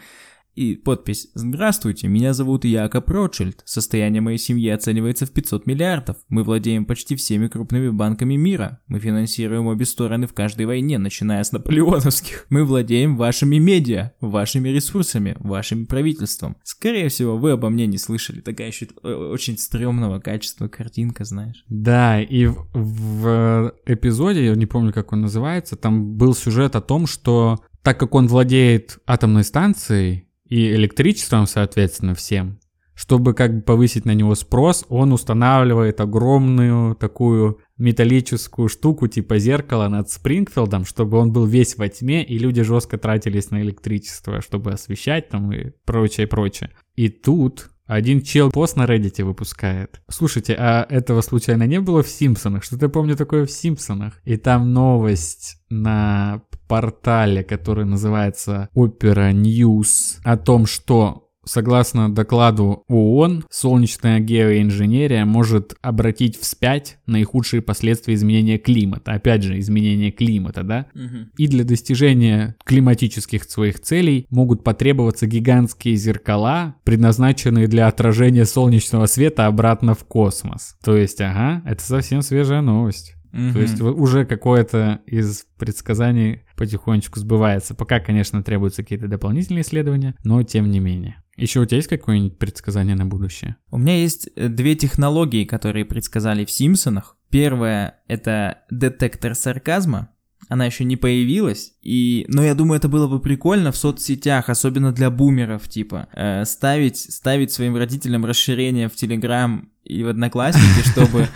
и подпись: «Здравствуйте, меня зовут Якоб Ротшильд. Состояние моей семьи оценивается в пятьсот миллиардов. Мы владеем почти всеми крупными банками мира. Мы финансируем обе стороны в каждой войне, начиная с наполеоновских. Мы владеем вашими медиа, вашими ресурсами, вашим правительством». Скорее всего, вы обо мне не слышали. Такая еще очень стрёмного качества картинка, знаешь. Да, и в, в эпизоде, я не помню, как он называется, там был сюжет о том, что так как он владеет атомной станцией и электричеством, соответственно, всем, чтобы как бы повысить на него спрос, он устанавливает огромную такую металлическую штуку типа зеркала над Спрингфилдом, чтобы он был весь во тьме, и люди жестко тратились на электричество, чтобы освещать там и прочее, прочее. И тут один чел пост на Reddit выпускает: «Слушайте, а этого случайно не было в «Симпсонах»? Что-то я помню такое в «Симпсонах». И там новость на портале, который называется Opera News, о том, что, согласно докладу ООН, солнечная геоинженерия может обратить вспять наихудшие последствия изменения климата. Опять же, изменение климата, да? Угу. И для достижения климатических своих целей могут потребоваться гигантские зеркала, предназначенные для отражения солнечного света обратно в космос. То есть, ага, это совсем свежая новость. Угу. То есть уже какое-то из предсказаний потихонечку сбывается. Пока, конечно, требуются какие-то дополнительные исследования, но тем не менее. Еще у тебя есть какое-нибудь предсказание на будущее? У меня есть две технологии, которые предсказали в «Симпсонах». Первая — это детектор сарказма, она еще не появилась, и... но я думаю, это было бы прикольно в соцсетях, особенно для бумеров, типа, э, ставить, ставить своим родителям расширение в Телеграм и в Одноклассники, чтобы,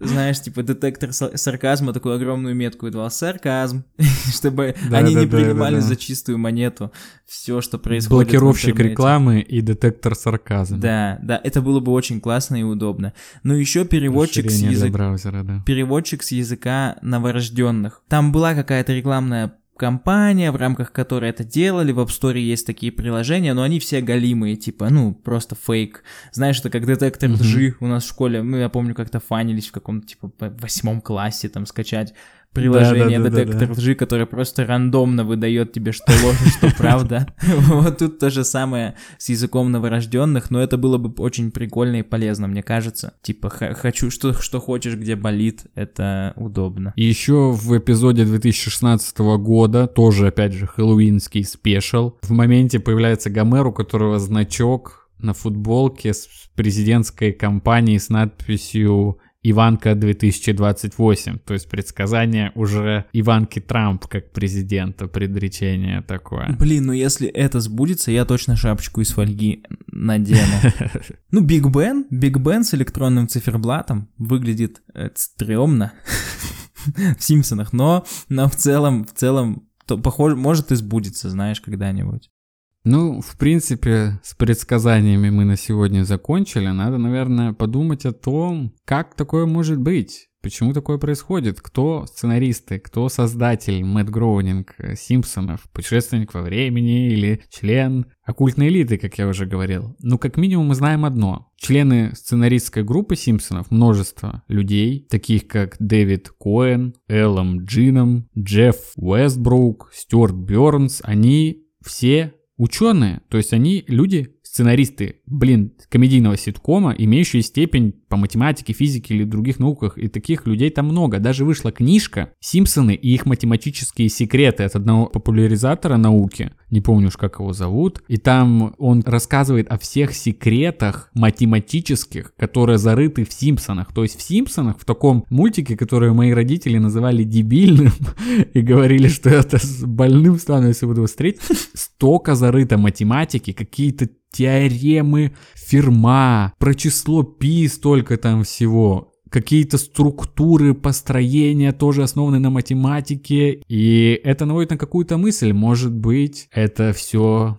знаешь, типа, детектор сарказма, такую огромную метку выдавал, сарказм, чтобы они не принимали за чистую монету все, что происходит. Блокировщик рекламы и детектор сарказма. Да, да, это было бы очень классно и удобно. Ну, еще переводчик с языка, переводчик с языка новорожденных. Там была какая-то рекламная компания, в рамках которой это делали, в App Store есть такие приложения, но они все голимые, типа, ну, просто фейк. Знаешь, это как детектор лжи у нас в школе, ну, я помню, как-то фанились в каком-то, типа, восьмом классе, там, скачать приложение да, да, детектор да, да, лжи, которое просто рандомно выдает тебе, что ложь, что правда. Вот тут то же самое с языком новорожденных, но это было бы очень прикольно и полезно, мне кажется. Типа, хочу, что, что хочешь, где болит, это удобно. И еще в эпизоде две тысячи шестнадцатого года, тоже, опять же, хэллоуинский спешл, в моменте появляется Гомер, у которого значок на футболке с президентской кампанией с надписью «Иванка две тысячи двадцать восемь», то есть предсказание уже Иванки Трамп как президента, предречение такое. Блин, ну если это сбудется, я точно шапочку из фольги надену. Ну, Биг Бен, Биг Бен с электронным циферблатом выглядит стрёмно в «Симпсонах», но в целом, в целом, похоже, может и сбудется, знаешь, когда-нибудь. Ну, в принципе, с предсказаниями мы на сегодня закончили. Надо, наверное, подумать о том, как такое может быть. Почему такое происходит? Кто сценаристы, кто создатель Мэтт Грейнинг, Симпсонов, путешественник во времени или член оккультной элиты, как я уже говорил. Ну, как минимум, мы знаем одно. Члены сценаристской группы Симпсонов, множество людей, таких как Дэвид Коэн, Эллом Джином, Джефф Уэстбрук, Стюарт Бёрнс, они все... ученые, то есть они люди, сценаристы, блин, комедийного ситкома, имеющие степень по математике, физике или других науках, и таких людей там много. Даже вышла книжка «Симпсоны и их математические секреты» от одного популяризатора науки, не помню уж, как его зовут, и там он рассказывает о всех секретах математических, которые зарыты в «Симпсонах». То есть в «Симпсонах», в таком мультике, который мои родители называли дебильным и говорили, что это больным стану, если буду встреть, столько зарыто математики, какие-то теоремы Ферма, про число пи столько там всего, какие-то структуры построения тоже основаны на математике, и это наводит на какую-то мысль, может быть, это все...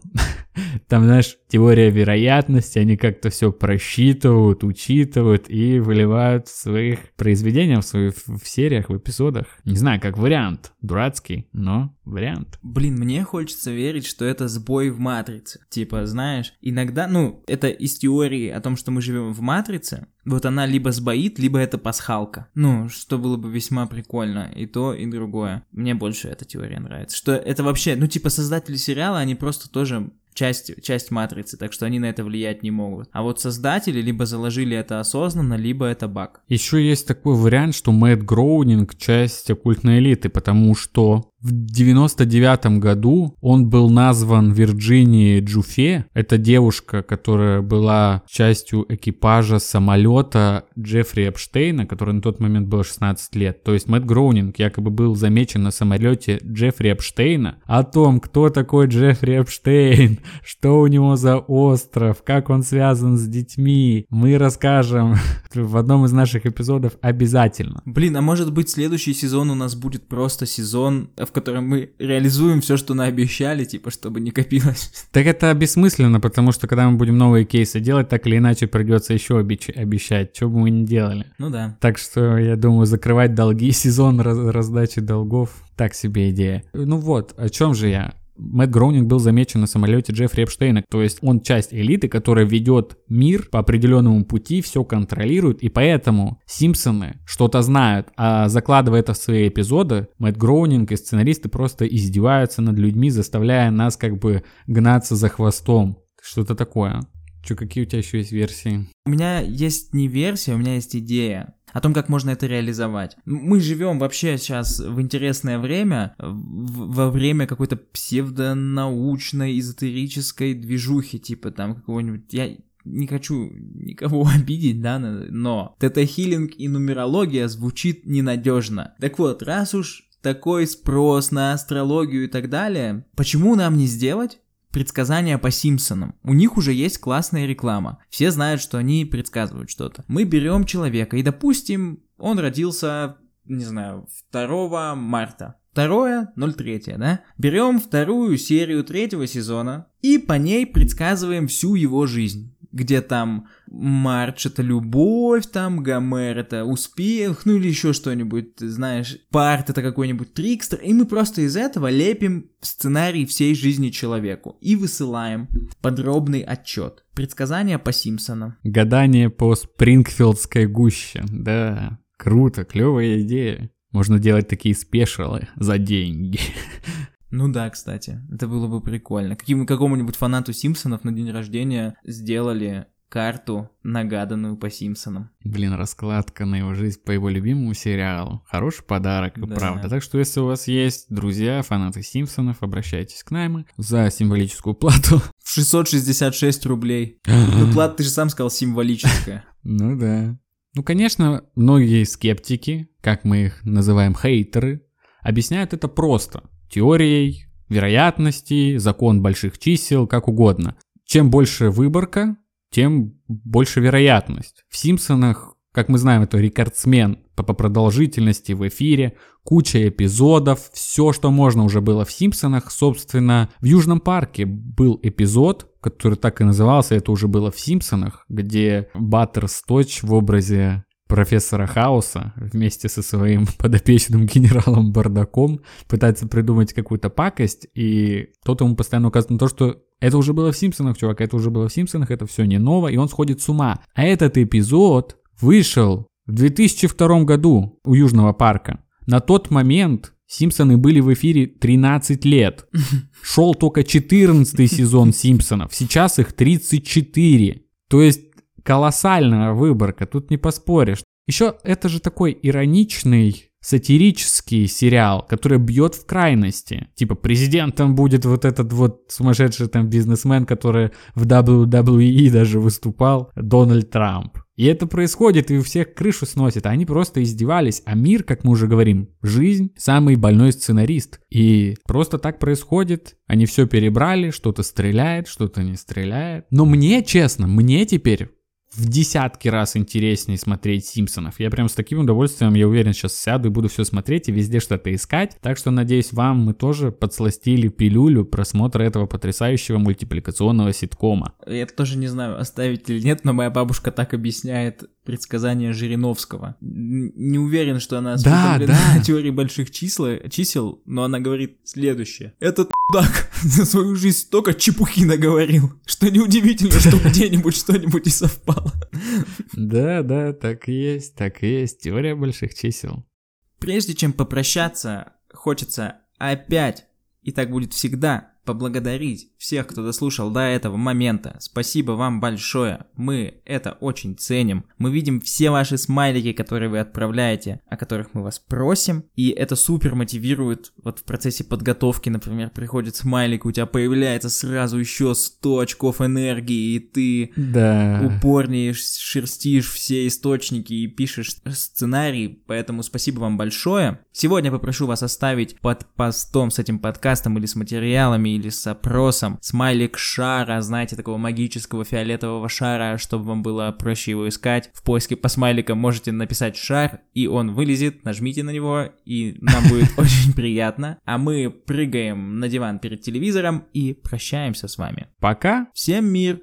Там, знаешь, теория вероятности, они как-то все просчитывают, учитывают и выливают в своих произведениях, в своих в сериях, в эпизодах. Не знаю, как вариант. Дурацкий, но вариант. Блин, мне хочется верить, что это сбой в матрице. Типа, знаешь, иногда, ну, это из теории о том, что мы живем в матрице, вот она либо сбоит, либо это пасхалка. Ну, что было бы весьма прикольно. И то, и другое. Мне больше эта теория нравится. Что это вообще, ну, типа, создатели сериала, они просто тоже... Часть, часть матрицы, так что они на это влиять не могут. А вот создатели либо заложили это осознанно, либо это баг. Еще есть такой вариант, что Мэтт Грейнинг часть оккультной элиты, потому что в девяносто девятом году он был назван Вирджинией Джуфе. Это девушка, которая была частью экипажа самолета Джеффри Эпштейна, который на тот момент был шестнадцать лет. То есть Мэтт Грейнинг якобы был замечен на самолете Джеффри Эпштейна. О том, кто такой Джеффри Эпштейн, что у него за остров, как он связан с детьми, мы расскажем в одном из наших эпизодов обязательно. Блин, а может быть следующий сезон у нас будет просто сезон, в котором мы реализуем все, что наобещали, типа, чтобы не копилось. Так это бессмысленно, потому что когда мы будем новые кейсы делать, так или иначе придется еще обещ- обещать, что бы мы ни делали. Ну да. Так что, я думаю, закрывать долги, сезон раз- раздачи долгов, так себе идея. Ну вот, о чем же я? Мэтт Грейнинг был замечен на самолете Джеффри Эпштейна, то есть он часть элиты, которая ведет мир по определенному пути, все контролирует, и поэтому Симпсоны что-то знают, а закладывая это в свои эпизоды, Мэтт Грейнинг и сценаристы просто издеваются над людьми, заставляя нас как бы гнаться за хвостом, что-то такое. Че, какие у тебя еще есть версии? У меня есть не версия, у меня есть идея о том, как можно это реализовать. Мы живем вообще сейчас в интересное время, в, во время какой-то псевдонаучной, эзотерической движухи, типа там какого-нибудь... Я не хочу никого обидеть, да, но тета-хилинг и нумерология звучит ненадежно. Так вот, раз уж такой спрос на астрологию и так далее, почему нам не сделать предсказания по Симпсонам? У них уже есть классная реклама. Все знают, что они предсказывают что-то. Мы берем человека, и, допустим, он родился, не знаю, второго марта. второе ноль третье, да? Берем вторую серию третьего сезона и по ней предсказываем всю его жизнь. Где там Марч — это любовь, там Гомер — это успех, ну или еще что-нибудь, знаешь, Парт — это какой-нибудь трикстер, и мы просто из этого лепим сценарий всей жизни человеку и высылаем подробный отчет. Предсказания по Симпсонам. Гадание по Спрингфилдской гуще, да, круто, клевая идея. Можно делать такие спешалы за деньги. Ну да, кстати, это было бы прикольно. Каким, какому-нибудь фанату Симпсонов на день рождения сделали карту, нагаданную по Симпсонам. Блин, раскладка на его жизнь по его любимому сериалу. Хороший подарок, да, правда. Так что, если у вас есть друзья, фанаты Симпсонов, обращайтесь к нам за символическую плату. В шестьсот шестьдесят шесть рублей. Ну, плата, ты же сам сказал, символическая. Ну да. Ну, конечно, многие скептики, как мы их называем, хейтеры, объясняют это просто. Теорией, вероятности, закон больших чисел, как угодно. Чем больше выборка, тем больше вероятность. В «Симпсонах», как мы знаем, это рекордсмен по продолжительности в эфире, куча эпизодов, все, что можно, уже было в «Симпсонах». Собственно, в «Южном парке» был эпизод, который так и назывался, это уже было в «Симпсонах», где Баттерсточ в образе профессора Хауса вместе со своим подопечным генералом Бардаком пытается придумать какую-то пакость, и тот ему постоянно указывает на то, что это уже было в «Симпсонах», чувак, это уже было в «Симпсонах», это все не ново, и он сходит с ума. А этот эпизод вышел в две тысячи втором году у «Южного парка». На тот момент «Симпсоны» были в эфире тринадцать лет. Шел только четырнадцатый сезон «Симпсонов», сейчас их тридцать четыре. То есть колоссальная выборка, тут не поспоришь. Еще это же такой ироничный, сатирический сериал, который бьет в крайности. Типа президентом будет вот этот вот сумасшедший там бизнесмен, который в дабл ю дабл ю и даже выступал, Дональд Трамп. И это происходит, и у всех крышу сносит. Они просто издевались. А мир, как мы уже говорим, жизнь — самый больной сценарист. И просто так происходит. Они все перебрали, что-то стреляет, что-то не стреляет. Но мне, честно, мне теперь в десятки раз интереснее смотреть «Симпсонов». Я прям с таким удовольствием, я уверен, сейчас сяду и буду все смотреть и везде что-то искать. Так что, надеюсь, вам мы тоже подсластили пилюлю просмотра этого потрясающего мультипликационного ситкома. Я тоже не знаю, оставить или нет, но моя бабушка так объясняет предсказание Жириновского. Не уверен, что она осуществлена да, теории больших чисел, чисел, но она говорит следующее. Этот мудак за свою жизнь столько чепухи наговорил, что неудивительно, что где-нибудь что-нибудь и совпало. Да, да, так и есть, так и есть. Теория больших чисел. Прежде чем попрощаться, хочется опять, и так будет всегда, поблагодарить всех, кто дослушал до этого момента. Спасибо вам большое. Мы это очень ценим. Мы видим все ваши смайлики, которые вы отправляете, о которых мы вас просим. И это супер мотивирует. Вот в процессе подготовки, например, приходит смайлик, у тебя появляется сразу еще сто очков энергии, и ты да. упорнее шерстишь все источники и пишешь сценарий. Поэтому спасибо вам большое. Сегодня попрошу вас оставить под постом с этим подкастом или с материалами, или с опросом смайлик шара, знаете, такого магического фиолетового шара, чтобы вам было проще его искать. В поиске по смайликам можете написать «шар», и он вылезет, нажмите на него, и нам будет очень приятно. А мы прыгаем на диван перед телевизором и прощаемся с вами. Пока. Всем мир.